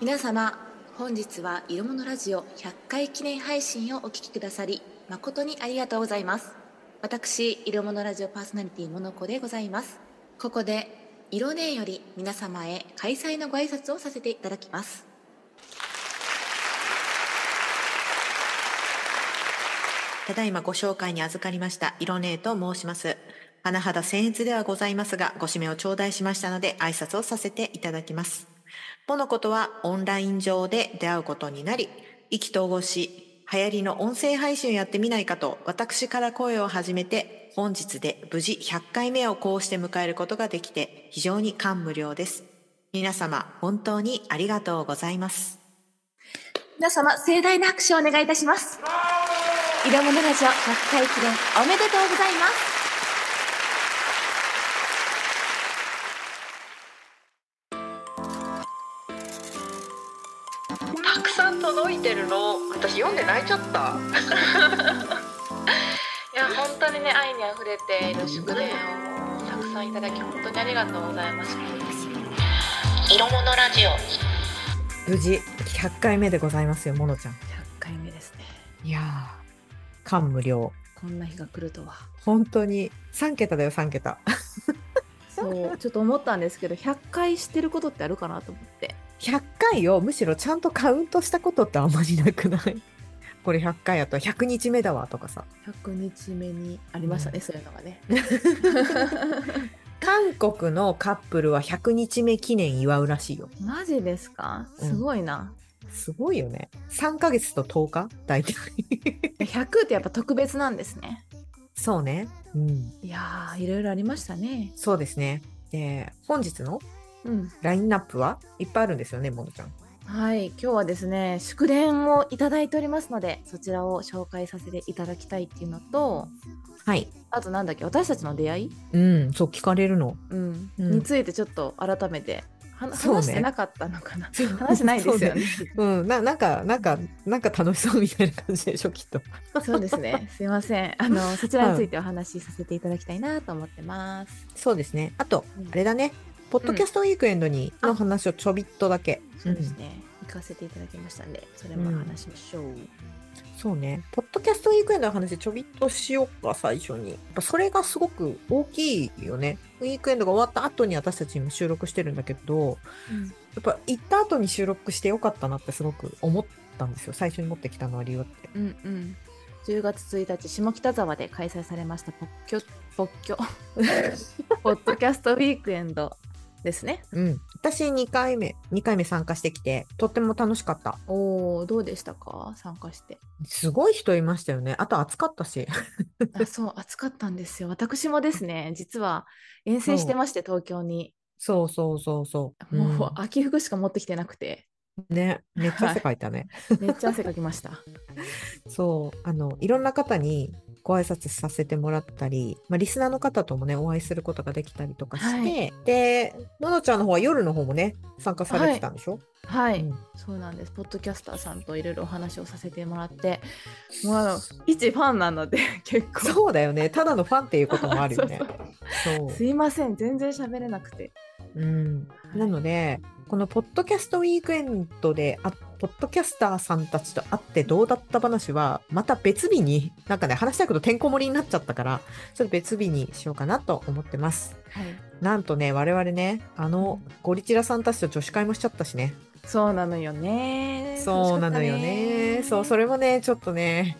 皆様、本日は色物ラジオ100回記念配信をお聞きくださり誠にありがとうございます。私、色物ラジオパーソナリティモノコでございます。ここで色ねえより皆様へ開催のご挨拶をさせていただきます。ただいまご紹介に預かりました色ねえと申します。甚だ僭越ではございますがご指名を頂戴しましたので挨拶をさせていただきます。モノコとはオンライン上で出会うことになり、意気投合し流行りの音声配信をやってみないかと私から声を始めて、本日で無事100回目をこうして迎えることができて非常に感無量です。皆様本当にありがとうございます。皆様盛大な拍手をお願いいたします。色物ラジオ100回記念おめでとうございます。たくさん届いてるの私読んで泣いちゃったいや本当にね、愛にあふれている祝電をたくさんいただき本当にありがとうございました。色物ラジオ無事100回目でございますよ。モノちゃん100回目ですね。いやー感無量。こんな日が来るとは。本当に3桁だよ3桁そうちょっと思ったんですけど、100回してることってあるかなと思って、100回をむしろちゃんとカウントしたことってあんまりなくないこれ100回やったら100日目だわとかさ。100日目にありましたね、うん、そういうのがね韓国のカップルは100日目記念祝うらしいよ。マジですか、すごいな、うん、すごいよね。3ヶ月と10日大体100ってやっぱ特別なんですね。そうね、うん、いやーいろいろありましたね。そうですね。で本日のラインナップはいっぱいあるんですよね、ものちゃん。はい、今日はですね、祝電をいただいておりますので、そちらを紹介させていただきたいっていうのと、はい。あとなんだっけ、私たちの出会い？うん、そう聞かれるの。うん。うん、についてちょっと改めて話してなかったのかな。ね、話してないですよね。うん、なんか楽しそうみたいな感じでしょきっと。そうですね。すいません。そちらについてお話しさせていただきたいなと思ってます。うん、そうですね。あと、うん、あれだね。ポッドキャストウィークエンドにの話をちょびっとだけ、そうですね、行かせていただきましたんで、それも話しましょう、うん、そうね。ポッドキャストウィークエンドの話ちょびっとしようか最初に。やっぱそれがすごく大きいよね。ウィークエンドが終わった後に私たち今収録してるんだけど、うん、やっぱ行った後に収録してよかったなってすごく思ったんですよ。最初に持ってきたのは理由って、うんうん、10月1日下北沢で開催されましたポッドキャストウィークエンドですね、うん、私2回目参加してきてとっても楽しかった。おー、どうでしたか？参加してすごい人いましたよね。あと暑かったしあ、そう暑かったんですよ。私もですね、実は遠征してまして、東京に。そうそうそうそう、うん、もう秋服しか持ってきてなくてね、めっちゃ汗かいたね、はい、めっちゃ汗かきましたそういろんな方にご挨拶させてもらったり、まあ、リスナーの方ともねお会いすることができたりとかして、はい、でののちゃんの方は夜の方もね参加されてたんでしょ？はい、はい、うん、そうなんです。ポッドキャスターさんといろいろお話をさせてもらって、もう一ファンなので結構そうだよね、ただのファンっていうこともあるよねそうすいません全然喋れなくて、うん、はい、なのでこのポッドキャストウィークエンドでポッドキャスターさんたちと会ってどうだった話はまた別日に、なんかね話したいことてんこ盛りになっちゃったから、それ別日にしようかなと思ってます、はい、なんとね我々ねゴリチラさんたちと女子会もしちゃったしね。そうなのよね。そうなのよね。そう、それもねちょっとね、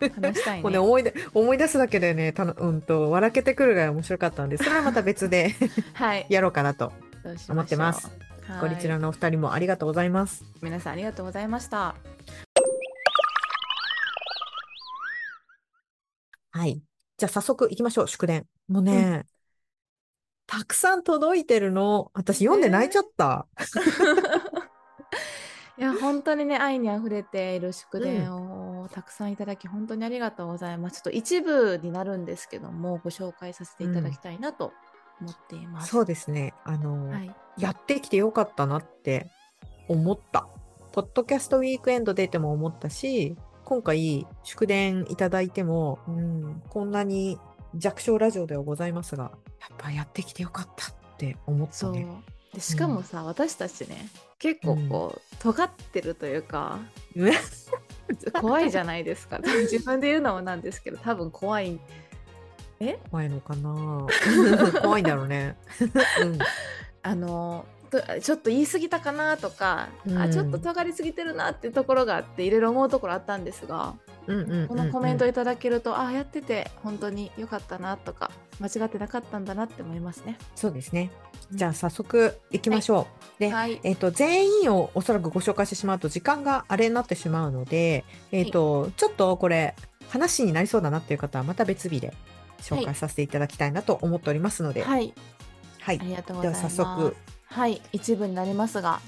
うん、話したいねもうね思い出すだけでね笑けてくるぐらい面白かったんで、それはまた別で、はい、やろうかなと思ってます。ゴリチラのお二人もありがとうございます。皆さんありがとうございました。はい、じゃあ早速いきましょう。祝電もうね、うん、たくさん届いてるの私読んで泣いちゃった、いや本当にね、愛にあふれている祝電をたくさんいただき、うん、本当にありがとうございます。ちょっと一部になるんですけどもご紹介させていただきたいなと思っています、うん、そうですね、はい、やってきてよかったなって思った。ポッドキャストウィークエンド出ても思ったし、今回祝電いただいても、うん、こんなに弱小ラジオではございますがやっぱやってきてよかったって思ったね。そうでしかもさ、私たちね結構こう、尖ってるというか、怖いじゃないですか。自分で言うのもなんですけど、多分怖い。怖いのかな。怖いんだろうね。うん、ちょっと言い過ぎたかなとか、あ、ちょっと尖りすぎてるなっていうところがあって、いろいろ思うところあったんですが、このコメントいただけると、あ、やってて本当に良かったなとか、間違ってなかったんだなって思いますね。そうですね。じゃあ早速いきましょう。で、全員をおそらくご紹介してしまうと時間があれになってしまうので、ちょっとこれ話になりそうだなっていう方はまた別日で紹介させていただきたいなと思っておりますので、ありがとうございます。では早速、一部になりますが、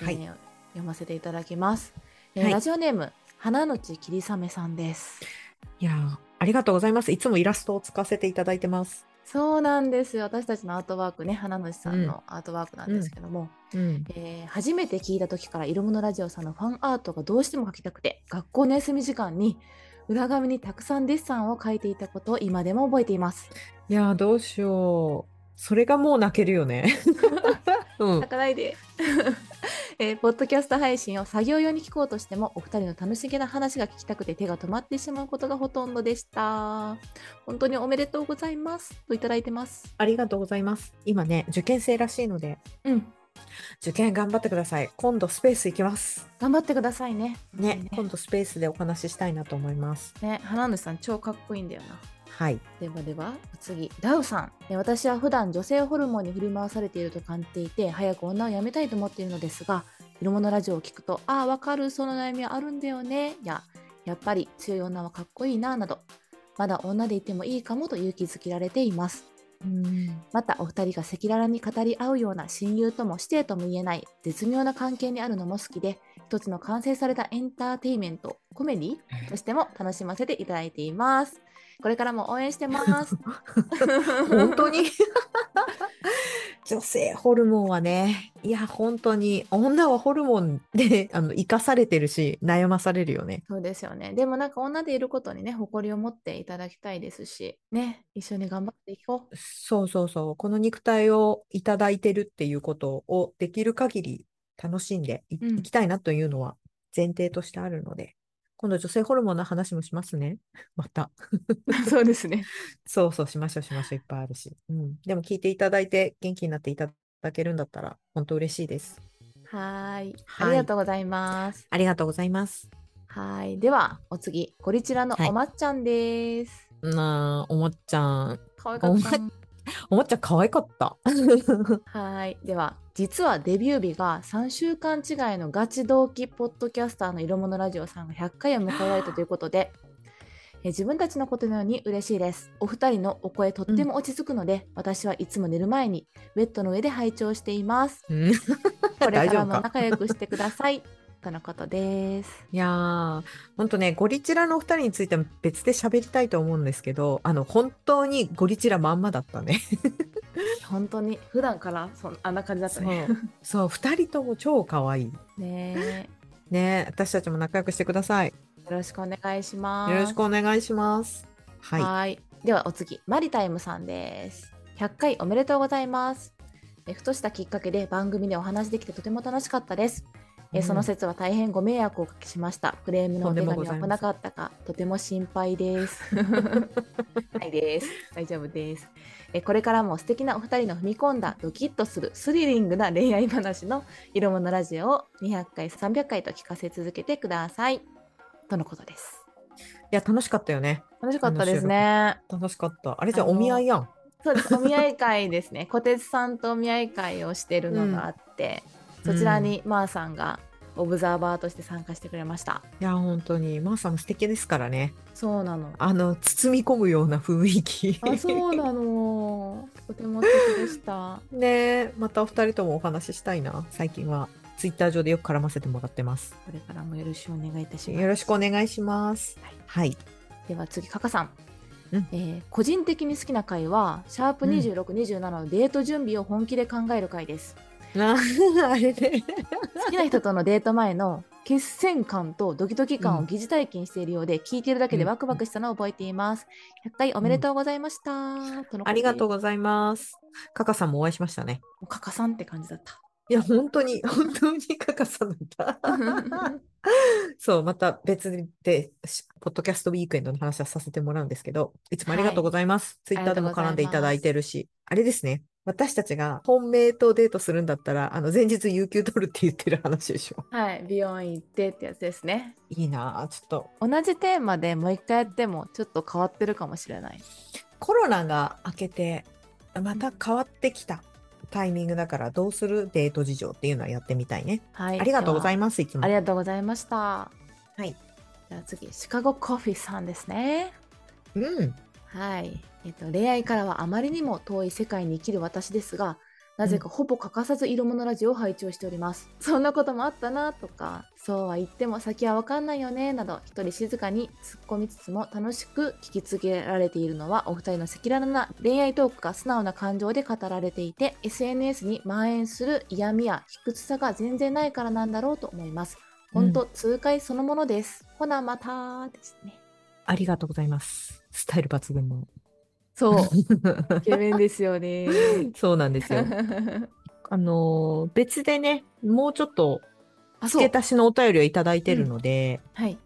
読ませていただきます。ラジオネーム、花のちきりさめさんです。いや、ありがとうございます。いつもイラストを使わせていただいてます。そうなんですよ。私たちのアートワークね、花のちさんのアートワークなんですけども、初めて聞いた時からいろものラジオさんのファンアートがどうしても描きたくて、学校の休み時間に裏紙にたくさんデッサンを描いていたことを今でも覚えています。いや、どうしよう、それがもう泣けるよね。泣かないで。ポッドキャスト配信を作業用に聞こうとしても、お二人の楽しげな話が聞きたくて手が止まってしまうことがほとんどでした。本当におめでとうございますといただいてます。ありがとうございます。今ね、受験生らしいので、受験頑張ってください。今度スペース行きます。頑張ってくださいね。今度スペースでお話ししたいなと思いますね。花主さん超かっこいいんだよな。ではでは次、ダウさん。私は普段女性ホルモンに振り回されていると感じていて、早く女を辞めたいと思っているのですが、いろものラジオを聞くと、ああ、わかる、その悩みはあるんだよね、や、やっぱり強い女はかっこいいな、など、まだ女でいてもいいかもと勇気づけられています。またお二人が赤裸々に語り合うような、親友とも師弟とも言えない絶妙な関係にあるのも好きで、一つの完成されたエンターテインメント、コメディとしても楽しませていただいています。これからも応援してます。本当に。女性ホルモンはね、いや本当に女はホルモンで生かされてるし、悩まされるよね。そうですよね。でもなんか女でいることにね、誇りを持っていただきたいですしね、一緒に頑張っていこう。そうそうそう、この肉体をいただいてるっていうことをできる限り楽しんで いきたいなというのは前提としてあるので、今度女性ホルモンの話もしますね。また。そうですね。そうそう、しましょうしましょう。いっぱいあるし、でも聞いていただいて元気になっていただけるんだったら本当嬉しいです。はい。ありがとうございます。ありがとうございます。はい。ではお次、ゴリチラのおまっちゃんです。おまっちゃん。可愛かった。おまっちゃん可愛かった。はい。では。実はデビュー日が3週間違いのガチ同期ポッドキャスターのいろものラジオさんが100回を迎えられたということで、自分たちのことのように嬉しいです。お二人のお声とっても落ち着くので、私はいつも寝る前にベッドの上で拝聴しています。これからも仲良くしてください。とのことです。いやー、ほんとね、ゴリチラのお二人については別で喋りたいと思うんですけど、本当にゴリチラまんまだったね。本当に普段からあんな感じだったね。そう、2人とも超可愛いね。私たちも仲良くしてください。よろしくお願いします。よろしくお願いします。はい。ではお次、マリタイムさんです。100回おめでとうございます。ふとしたきっかけで番組でお話できてとても楽しかったです。その節は大変ご迷惑をおかけしました。クレームのお手紙は来なかったかとても心配です。はいです、大丈夫です。これからも素敵なお二人の踏み込んだドキッとするスリリングな恋愛話のいろものラジオを200回300回と聞かせ続けてくださいとのことです。いや、楽しかったよね。楽しかったですね。楽しかった。あれじゃお見合いやん。そうです、お見合い会ですね。小鉄さんとお見合い会をしてるのがあって、そちらにマーさんがオブザーバーとして参加してくれました。いや本当にマーさんも素敵ですからね。そうなの、包み込むような雰囲気。あ、そうなの。とても素敵でした。ね、またお二人ともお話ししたいな。最近はツイッター上でよく絡ませてもらってます。これからもよろしくお願いいたします。よろしくお願いします。はい、では次、カカさん。個人的に好きな回はシャープ26、27のデート準備を本気で考える回です。あれね、好きな人とのデート前の血栓感とドキドキ感を疑似体験しているようで、聞いているだけでワクワクしたのを覚えています。100回おめでとうございました。とのこと。ありがとうございます。カカさんもお会いしましたね。カカさんって感じだった。いや本当に本当にカカさんだったそう、また別でポッドキャストウィークエンドの話はさせてもらうんですけど、いつもありがとうございます、はい、ツイッターでも絡んでいただいてるし、 あれですね、私たちが本命とデートするんだったら前日有給取るって言ってる話でしょ。はい、美容院行ってってやつですね。いいな、ちょっと同じテーマでもう一回やってもちょっと変わってるかもしれない。コロナが明けてまた変わってきたタイミングだから、どうするデート事情っていうのはやってみたいね。はい、ありがとうございます。いつもありがとうございました。はい。じゃあ次、シカゴコフィさんですね。うん。はい。恋愛からはあまりにも遠い世界に生きる私ですが、なぜかほぼ欠かさず色物ラジオを拝聴しております。うん、そんなこともあったなとか、そうは言っても先は分かんないよねなど、一人静かに突っ込みつつも楽しく聞き続けられているのは、お二人の赤裸々な恋愛トークが素直な感情で語られていて、 SNS に蔓延する嫌味や卑屈さが全然ないからなんだろうと思います。本当、うん、痛快そのものです。ほなまたですね。ありがとうございます。スタイル抜群のそうイケメンですよねそうなんですよ別でね、もうちょっと付け足しのお便りをいただいてるので、うん、はい、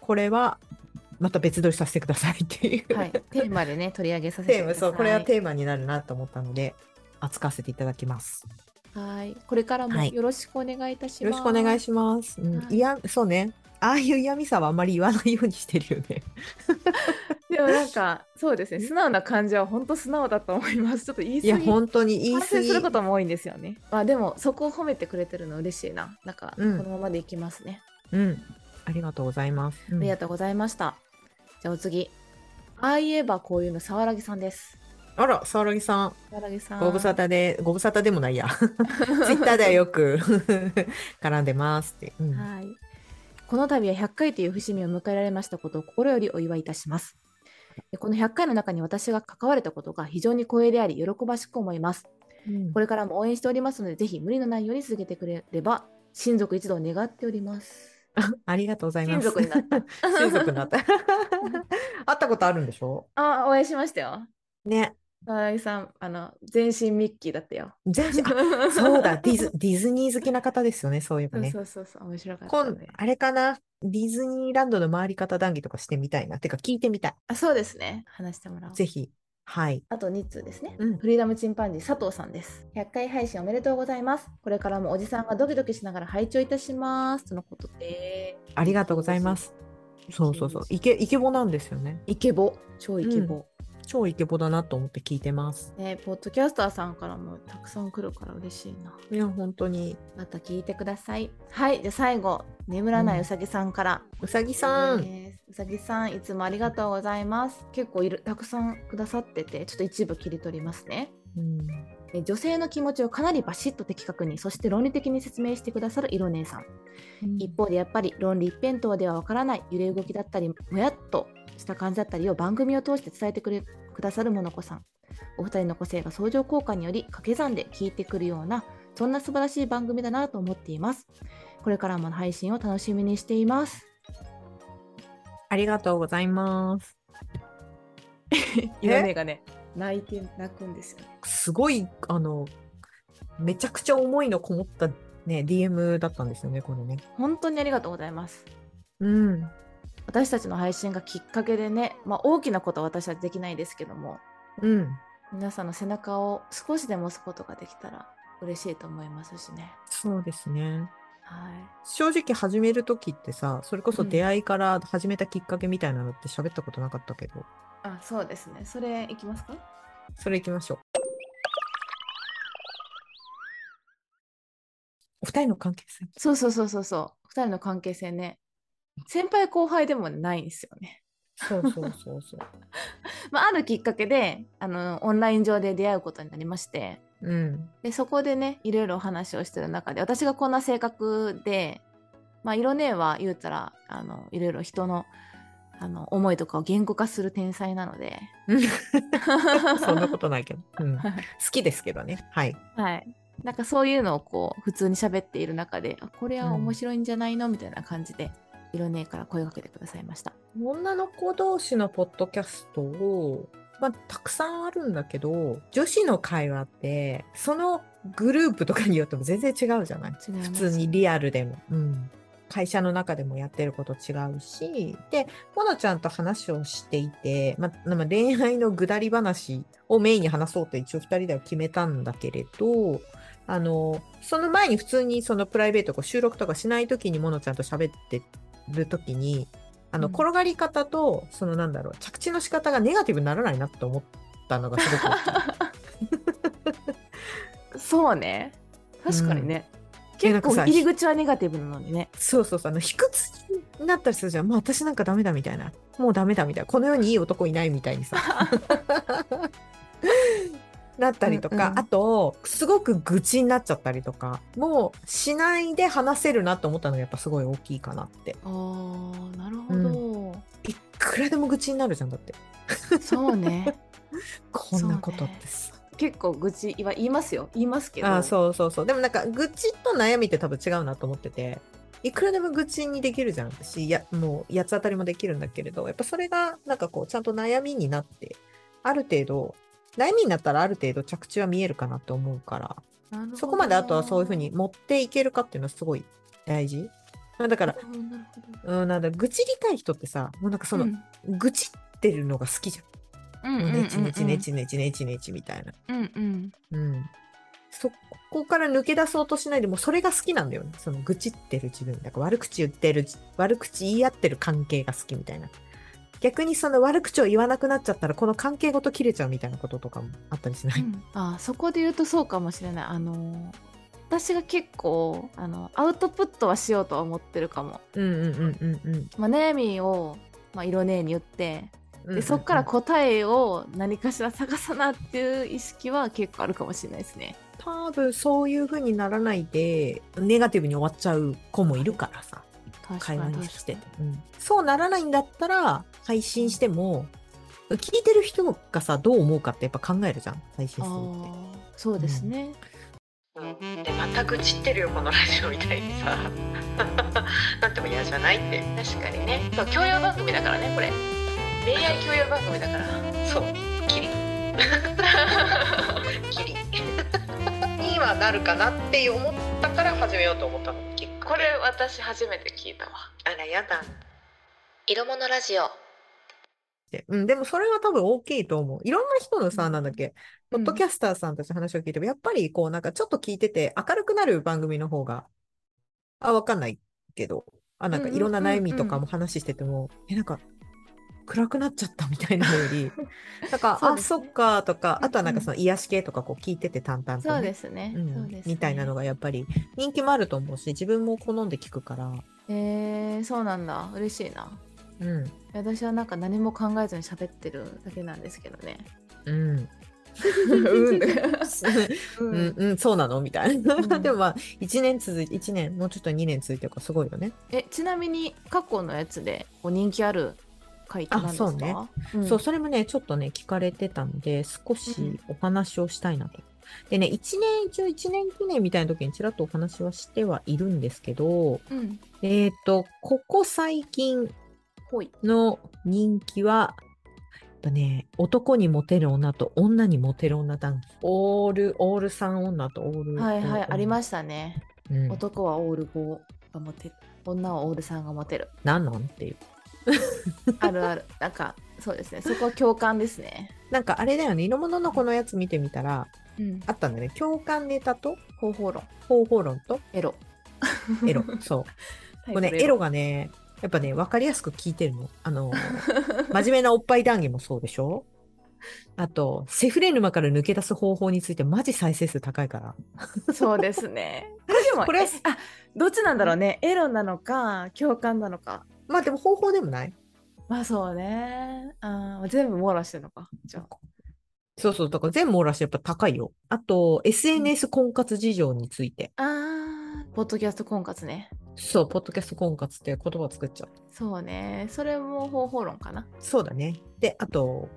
これはまた別撮りさせてくださいっていう、はい、テーマでね取り上げさせてください。そう、これはテーマになるなと思ったので扱わせていただきます。はい、これからもよろしくお願いいたします、はい、よろしくお願いします、うん、はい、いや、そうね、ああいう嫌味さはあんまり言わないようにしてるよねでもなんかそうですね、素直な感じは本当素直だと思います。ちょっと言い過ぎ、いや本当に言い過ぎすることも多いんですよね。まあでもそこを褒めてくれてるの嬉しいな。なんかこのままでいきますね。うん、うん、ありがとうございます、うん、ありがとうございました。じゃあお次、ああいえばこういうのさわらぎさんです。あら、さわらぎさん、ご無沙汰で、ご無沙汰でもないやツイッターではよく絡んでますって、うん、はい、この度は100回という節目を迎えられましたことを心よりお祝いいたします。この100回の中に私が関われたことが非常に光栄であり喜ばしく思います、うん、これからも応援しておりますので、ぜひ無理のないように続けてくれれば親族一同願っております。 ありがとうございます。親族になった親族になった会ったことあるんでしょ。あ、お会いしましたよね。沢木さん、全身ミッキーだったよ。全身、そうだディズニー好きな方ですよね。そういえばね、そう面白かった、ね、あれかな、ディズニーランドの回り方談義とかしてみたいな、てか聞いてみたい。あ、そうですね、話してもらおう、ぜひ。はい、あと2通ですね、うん、フリーダムチンパンジー佐藤さんです。100回配信おめでとうございます。これからもおじさんがドキドキしながら拝聴いたします、とのことで、ありがとうございます。そうイケボなんですよね。イケボ、超イケボ、うん、超イケボだなと思って聞いてます、ね、ポッドキャスターさんからもたくさん来るから嬉しいな。いや本当に、また聞いてください。はい、じゃあ最後、眠らないうさぎさんから、うん、うさぎさん、うさぎさん、いつもありがとうございます。結構たくさんくださってて、ちょっと一部切り取りますね、うん、女性の気持ちをかなりバシッと的確に、そして論理的に説明してくださる色姉さん、うん、一方でやっぱり論理一辺倒ではわからない揺れ動きだったり、もやっとした感じだったりを番組を通して伝えてくださるモノコさん、お二人の個性が相乗効果により掛け算で聞いてくるような、そんな素晴らしい番組だなと思っています。これからも配信を楽しみにしています。ありがとうございます。色目がね、泣くんですよ、ね、すごいめちゃくちゃ思いのこもった、ね、DM だったんですよね、これね。本当にありがとうございます。うん、私たちの配信がきっかけでね、まあ、大きなことは私たちできないですけども、うん、皆さんの背中を少しでも押すことができたら嬉しいと思いますしね。そうですね、はい、正直始める時ってさ、それこそ出会いから始めたきっかけみたいなのって喋ったことなかったけど、うん、あ、そうですね、それいきますか。それいきましょう。お二人の関係性、そうお二人の関係性ね、先輩後輩でもないんですよね。そう、まあ、あるきっかけでオンライン上で出会うことになりまして、うん、でそこでね、いろいろお話をしてる中で、私がこんな性格で、まあ、色ねえは言うたらいろいろ人の思いとかを言語化する天才なのでそんなことないけど、うん、好きですけどね。はい、はい、なんかそういうのをこう普通に喋っている中で、あ、これは面白いんじゃないのみたいな感じで色ねえから声をかけてくださいました。女の子同士のポッドキャストを、まあ、たくさんあるんだけど、女子の会話ってそのグループとかによっても全然違うじゃない。普通にリアルでも、うん、会社の中でもやってること違うし、でモノちゃんと話をしていて、まあ、恋愛のぐだり話をメインに話そうと一応2人では決めたんだけれど、その前に普通にそのプライベート収録とかしない時にモノちゃんと喋ってる時に転がり方とそのなんだろう、着地の仕方がネガティブにならないなと思ったのがすごくそうね、確かにね、結構入り口はネガティブなのにね。そうそうそう、卑屈になったりするじゃん。もう私なんかダメだみたいな、もうダメだみたいな、この世にいい男いないみたいにさなったりとか、うんうん、あとすごく愚痴になっちゃったりとかもうしないで話せるなと思ったのがやっぱすごい大きいかなって。あー、なるほど、うん、いくらでも愚痴になるじゃん、だってそうねこんなことってさ、ね、結構愚痴は言いますよ、言いますけど、あ、そうそうそう、でもなんか愚痴と悩みって多分違うなと思ってて、いくらでも愚痴にできるじゃんし、もう八つ当たりもできるんだけれど、やっぱそれがなんかこうちゃんと悩みになって、ある程度悩みになったらある程度着地は見えるかなと思うから、そこまであとはそういう風に持っていけるかっていうのはすごい大事だから、うん、なんだ、愚痴りたい人ってさ、もうなんかその、うん、愚痴ってるのが好きじゃん、ネチネチネチネチネチネチみたいな、うんうんうん、そこから抜け出そうとしないで、もうそれが好きなんだよね、その愚痴ってる自分、なんか悪口言ってる、悪口言い合ってる関係が好きみたいな。逆にその悪口を言わなくなっちゃったらこの関係ごと切れちゃうみたいなこととかもあったりしない、うん、あ、そこで言うとそうかもしれない。私が結構アウトプットはしようとは思ってるかも。悩みを、まあ、色ねえに言って、うんうんうん、でそっから答えを何かしら探さなっていう意識は結構あるかもしれないですね。多分そういう風にならないでネガティブに終わっちゃう子もいるからさ、会話にしてて、うん、そうならないんだったら配信しても聞いてる人がさどう思うかってやっぱ考えるじゃん、配信するって。そうですね、うん、で全く散ってるよこのラジオみたいにさなっても嫌じゃないって。確かにね、そう、教養番組だからね、これ恋愛教養番組だから、そう、キリキリにはなるかなって思ったから始めようと思ったの。これ私初めて聞いたわ。あらやだ、色物ラジオで、うん、でもそれは多分大きいと思う。いろんな人のさ、なんだっけ、ポッドキャスターさんたちの話を聞いても、やっぱりこうなんかちょっと聞いてて明るくなる番組の方が、あ、わかんないけど、あ、なんかいろんな悩みとかも話してても、うんうんうん、なんか暗くなっちゃったみたいなのよりなんかあ、そっかとか、あとはなんかその癒し系とかこう聞いてて淡々と、ね、そうですね、うん、そうですねみたいなのがやっぱり人気もあると思うし、自分も好んで聞くから。そうなんだ、嬉しいな、うん、私はなんか何も考えずに喋ってるだけなんですけどね、うんうんうん、そうなのみたいな、うん、でもまあ1年もうちょっと2年続いてるからすごいよね。ちなみに過去のやつで人気ある回って何ですか？あ、そうね、うん、そう、それもねちょっとね聞かれてたので少しお話をしたいなと、うん、でね、一応1年記念みたいな時にちらっとお話はしてはいるんですけど、うん、ここ最近の人気はやっぱね、男にモテる女と女にモテる女男、オール3女とオール、はいはい、ありましたね、うん、男はオール5がモテる、女はオール3がモテる、なんなんっていうあるある、なんかそうですね、そこは共感ですね。なんかあれだよね、色物のこのやつ見てみたら、うん、あったんだね、共感ネタと方法論とエロそうこれ、ね、エロがねやっぱね分かりやすく聞いてるの、真面目なおっぱい談義もそうでしょ、あとセフレ沼から抜け出す方法についてマジ再生数高いからそうですね、これでもこれ、あ、どっちなんだろうね、エロなのか共感なのか、まあでも方法でもない。まあそうね。あ、全部網羅してるのか。じゃあ。そうそう、だから全部網羅してやっぱ高いよ。あと SNS 婚活事情について。ああ、ポッドキャスト婚活ね。そう、ポッドキャスト婚活って言葉作っちゃう。そうね。それも方法論かな。そうだね。で、あと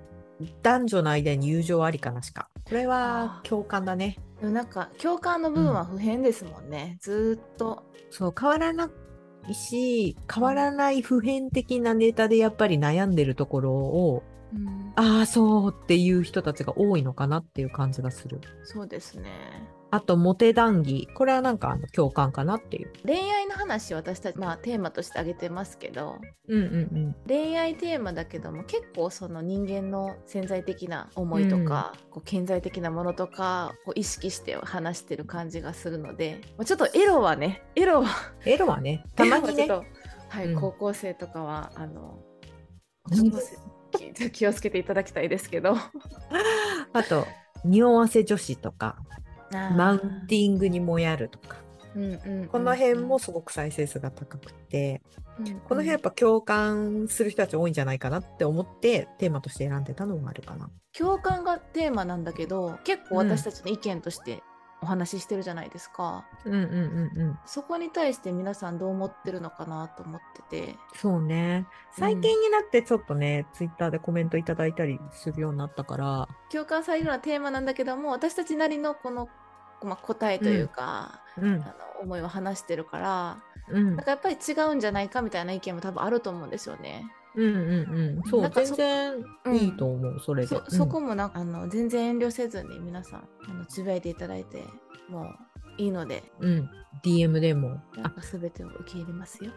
男女の間に友情ありかなしか、これは共感だね。でもなんか共感の部分は不変ですもんね、うん、ずっとそう変わらないし、変わらない普遍的なネタでやっぱり悩んでるところを、うん、ああそうっていう人たちが多いのかなっていう感じがする。そうですね。あとモテ談義、これはなんか共感かなっていう。恋愛の話私たち、テーマとしてあげてますけど、うんうんうん、恋愛テーマだけども結構その人間の潜在的な思いとか、うん、こう潜在的なものとかを意識して話してる感じがするので、ちょっとエロはねたまにね、はい、うん、高校生とかは気をつけていただきたいですけどあと匂わせ女子とかマウンティングにもやるとか、うんうんうん、この辺もすごく再生数が高くて、うんうん、この辺やっぱ共感する人たち多いんじゃないかなって思ってテーマとして選んでたのもあるかな。共感がテーマなんだけど結構私たちの意見としてお話ししてるじゃないですか、うんうんうんうん、そこに対して皆さんどう思ってるのかなと思ってて。そうね、最近になってちょっとね、ツイッターでコメントいただいたりするようになったから、共感されるようなテーマなんだけども私たちなりのこの、答えというか、うんうん、思いを話してるから、うん、なんかやっぱり違うんじゃないかみたいな意見も多分あると思うんですよね。うんうんうん、そう全然いいと思う、うん、それで そこもなんか全然遠慮せずに皆さんつぶやいていただいてもういいので、うん、DM でもなんか全てを受け入れますよ。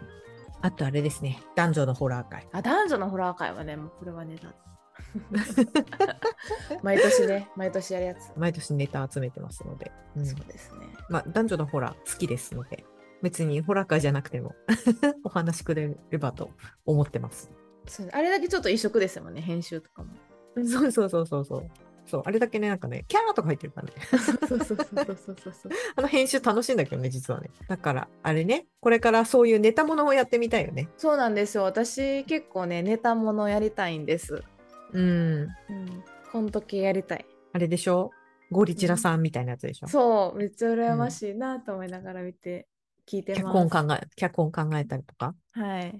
あとあれですね、男女のホラー会。男女のホラー会はね、もうこれはネタ毎年ね、毎年やるやつ、毎年ネタ集めてますので、うん、そうですね、男女のホラー好きですので別にホラー会じゃなくてもお話しくれればと思ってます。そうあれだけちょっと異色ですもんね、編集とかも。そうそうそうそうそうそう、あれだけね、なんかねキャラとか入ってるからねそうそうそうそうそうそう編集楽しいんだけどね、実はね。だからあれね、これからそういうネタものをやってみたいよね。そうなんですよ、私結構ねネタものやりたいんです。うん、うん、コント系やりたい。あれでしょ、ゴリチラさんみたいなやつでしょ、うん、そうめっちゃ羨ましいなと思いながら見て、聞いてます。脚本考えたりとか、はい、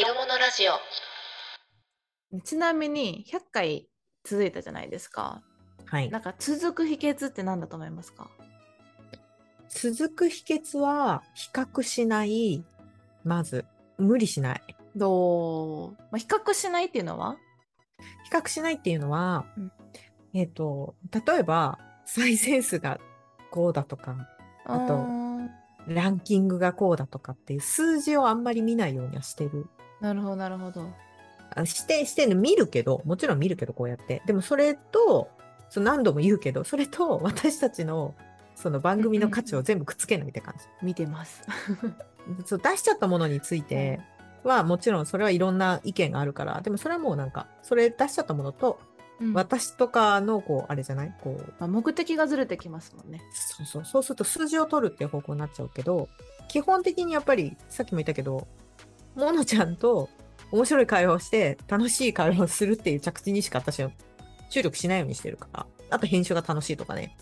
色物ラジオ。ちなみに100回続いたじゃないですか、はい、なんか続く秘訣って何だと思いますか？続く秘訣は比較しない、まず無理しない。比較しないっていうのは？比較しないっていうのは、うん、例えば再生数がこうだとか、あとランキングがこうだとかっていう数字をあんまり見ないようにはしてる。なるほどなるほど。して見るけど、もちろん見るけど、こうやってでもそれと何度も言うけど、それと私たちのその番組の価値を全部くっつけないって感じ見てますそう出しちゃったものについてはもちろんそれはいろんな意見があるから、でもそれはもうなんかそれ出しちゃったものと、うん、私とかのこうあれじゃないこう、目的がずれてきますもんね。そうそう、そうすると数字を取るっていう方向になっちゃうけど、基本的にやっぱりさっきも言ったけど、モノちゃんと面白い会話をして楽しい会話をするっていう着地にしか私は注力しないようにしてるから、あと編集が楽しいとかね、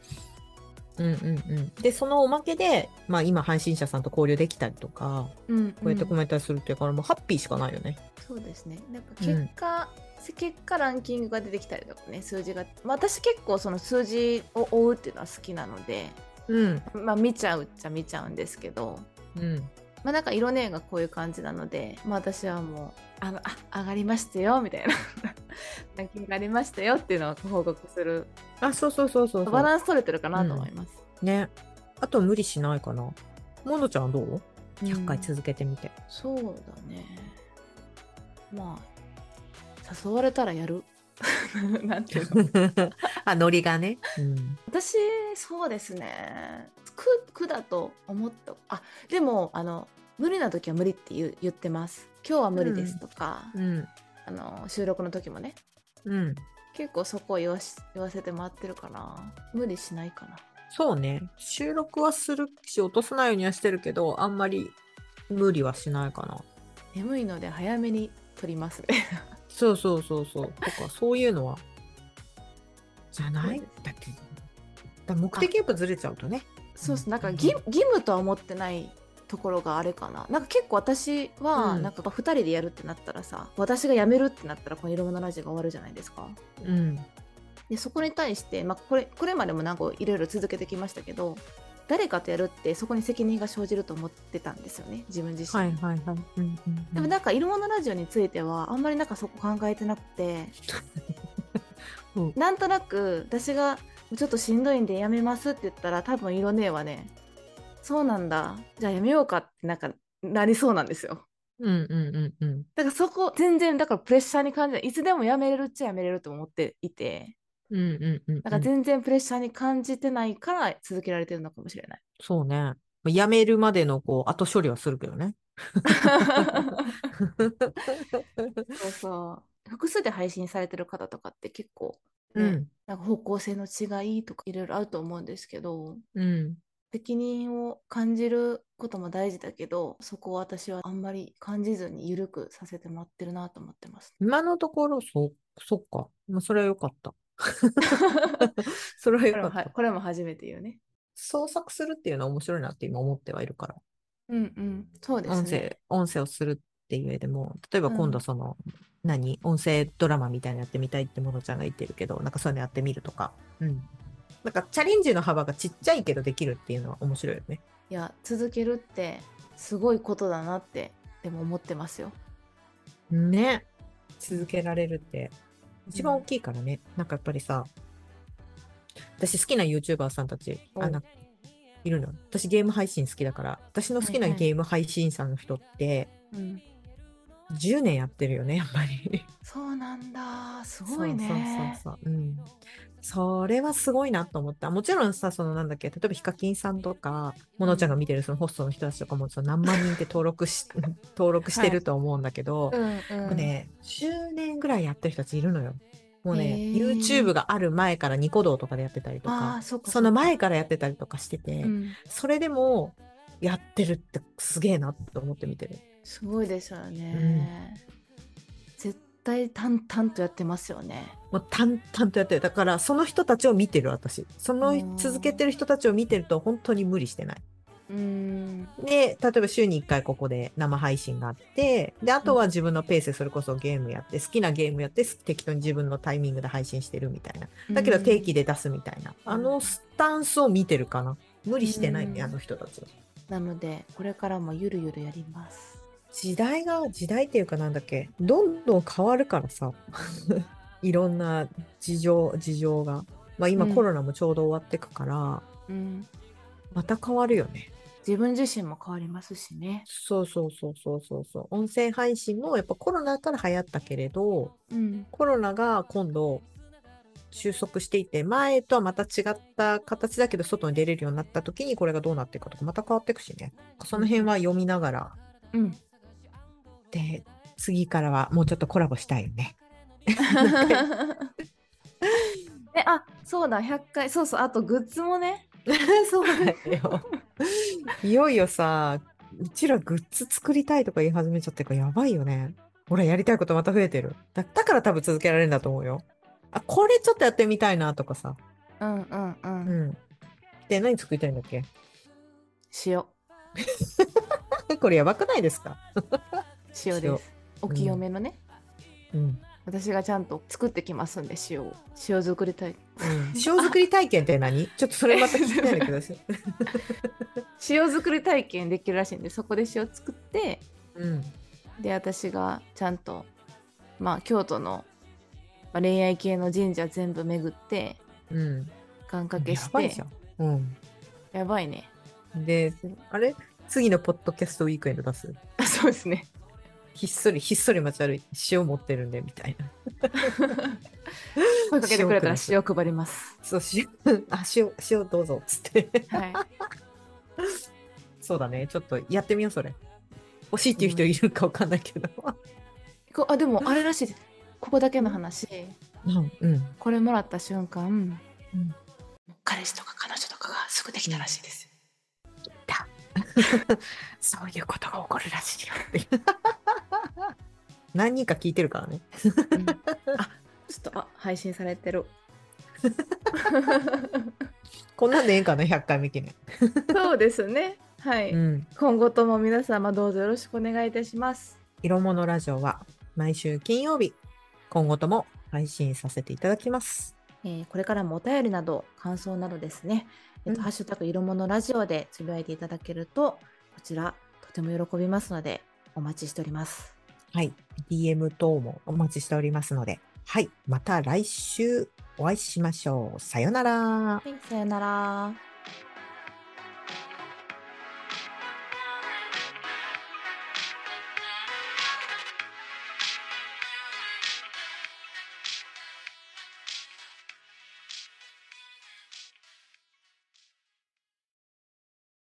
うんうんうん、でそのおまけで、今配信者さんと交流できたりとか、うんうん、こうやってコメントするっていうからもうハッピーしかないよね。そうですね、なんか結果ランキングが出てきたりとかね、数字が、私結構その数字を追うっていうのは好きなので、うん、見ちゃうっちゃ見ちゃうんですけど、うん、なんか色ねがこういう感じなので、私はもう上がりましたよみたいなランキング上がりましたよっていうのを報告する。そうバランス取れてるかなと思います、うん、ね。あと無理しないかな。モノちゃんどう？100回続けてみて、うん、そうだね、誘われたらやるなんていうのノリがね、うん、私そうですね、苦だと思った。でも無理な時は無理って言ってます。今日は無理ですとか、うん、収録の時もね、うん、結構そこを言わせてもらってるから、無理しないかな。そうね、収録はするし落とさないようにはしてるけど、あんまり無理はしないかな。眠いので早めに撮りますねそうそうそうそうとかそういうのはじゃないだってだ目的やっぱずれちゃうとね。そうです。なんか義務とは思ってないところがあれかな。なんか結構私はなんか2人でやるってなったらさ、私が辞めるってなったらこのいろんなラジオが終わるじゃないですか。うん、でそこに対して、まあ、これまでもなんかいろいろ続けてきましたけど、誰かとやるってそこに責任が生じると思ってたんですよね、自分自身。はいはいはい。うんうんうん、でもなんかいろんなラジオについてはあんまりなんかそこ考えてなくて、うん、なんとなく私がちょっとしんどいんでやめますって言ったら、多分いろねえはね、そうなんだ、じゃあやめようかってなんかなりそうなんですよ。うんうんうんうん。だからそこ全然だからプレッシャーに感じない。いつでもやめれるっちゃやめれると思っていて、うんうんうん、だから全然プレッシャーに感じてないから続けられてるのかもしれない。そうね。やめるまでのこう後処理はするけどね。そうそう。複数で配信されてる方とかって結構、ね、うん、なんか方向性の違いとかいろいろあると思うんですけど、うん、責任を感じることも大事だけど、そこを私はあんまり感じずに緩くさせてもらってるなと思ってます。今のところそっか、まあ、それは良かった。それはよかった。これも初めて言うね。創作するっていうのは面白いなって今思ってはいるから。うんうん、そうですね。音声をするっていう上でも、例えば今度その、うん、音声ドラマみたいなやってみたいってものちゃんが言ってるけど、なんかそういうのやってみるとか、うん、なんかチャレンジの幅がちっちゃいけどできるっていうのは面白いよね。いや、続けるってすごいことだなってでも思ってますよ。ね、続けられるって一番大きいからね、うん、なんかやっぱりさ、私好きな YouTuber さんたちいるの。私ゲーム配信好きだから、私の好きなゲーム配信者の人って、はいはい、10年やってるよね、やっぱり。そうなんだ、すごいね。そうそうそう、うん、それはすごいなと思った。もちろんさ、そのなんだっけ、例えばヒカキンさんとかモノちゃんが見てるそのホストの人たちとかもその何万人って登録してると思うんだけど、はい、うんうん、ね、10年ぐらいやってる人たちいるのよ。もうね、YouTube がある前からニコ動とかでやってたりとか、その前からやってたりとかしてて、うん、それでもやってるってすげえなって思って見てる。すごいですよね、うん、絶対淡々とやってますよね。もう淡々とやってる。だからその人たちを見てる、私。その続けてる人たちを見てると本当に無理してない。で、例えば週に1回ここで生配信があって、であとは自分のペースでそれこそゲームやって、うん、好きなゲームやって適当に自分のタイミングで配信してるみたいな。だけど定期で出すみたいな、あのスタンスを見てるかな。無理してないね、あの人たち。なのでこれからもゆるゆるやります。時代っていうか、なんだっけ、どんどん変わるからさいろんな事情が、まあ、今コロナもちょうど終わってくから、うん、また変わるよね。自分自身も変わりますしね。そうそうそうそうそう。音声配信もやっぱコロナから流行ったけれど、うん、コロナが今度収束していて、前とはまた違った形だけど外に出れるようになった時にこれがどうなっていくかとかまた変わっていくしね。その辺は読みながら、うん、で次からはもうちょっとコラボしたいよね。あ、そうだ、100回、そうそう、あとグッズもね。そうだよ。いよいよさ、うちらグッズ作りたいとか言い始めちゃってるからやばいよね。ほら、やりたいことまた増えてる。だから多分続けられるんだと思うよ。あ、これちょっとやってみたいなとかさ。うんうんうん。うん、で、何作りたいんだっけ？塩。これやばくないですか？塩です。お清めのね。うん。うん、私がちゃんと作ってきますんで、塩作り体験、うん、塩作り体験って何？ちょっとそれまた聞きたいんだけど塩作り体験できるらしいんで、そこで塩作って、うん、で私がちゃんと、まあ、京都の、まあ、恋愛系の神社全部巡って、うん、願掛けして。やばいじゃん、うん、やばいね。で、あれ、次のポッドキャストウィークエンド出す。そうですね。ひっそり街歩いて塩持ってるんでみたいな。声かけてくれたら塩配ります。そう、塩どうぞっつって、はい、そうだね、ちょっとやってみよう。それ惜しいっていう人いるか分かんないけど、うん、あ、でもあれらしい、ここだけの話、うんうん、これもらった瞬間、うん、彼氏とか彼女とかがすぐできたらしいです、うん、だそういうことが起こるらしいよって何人か聞いてるからね、うん、あ、ちょっと配信されてるこんなんでええかな、100回目記念。そうですね、はい、うん、今後とも皆様どうぞよろしくお願いいたします。色物ラジオは毎週金曜日今後とも配信させていただきます。これからもお便りなど感想などですね、ハッシュタグ色物ラジオでつぶやいていただけるとこちらとても喜びますのでお待ちしております。はい、 DM 等もお待ちしておりますので、はい、また来週お会いしましょう。さよなら、はい、さよなら。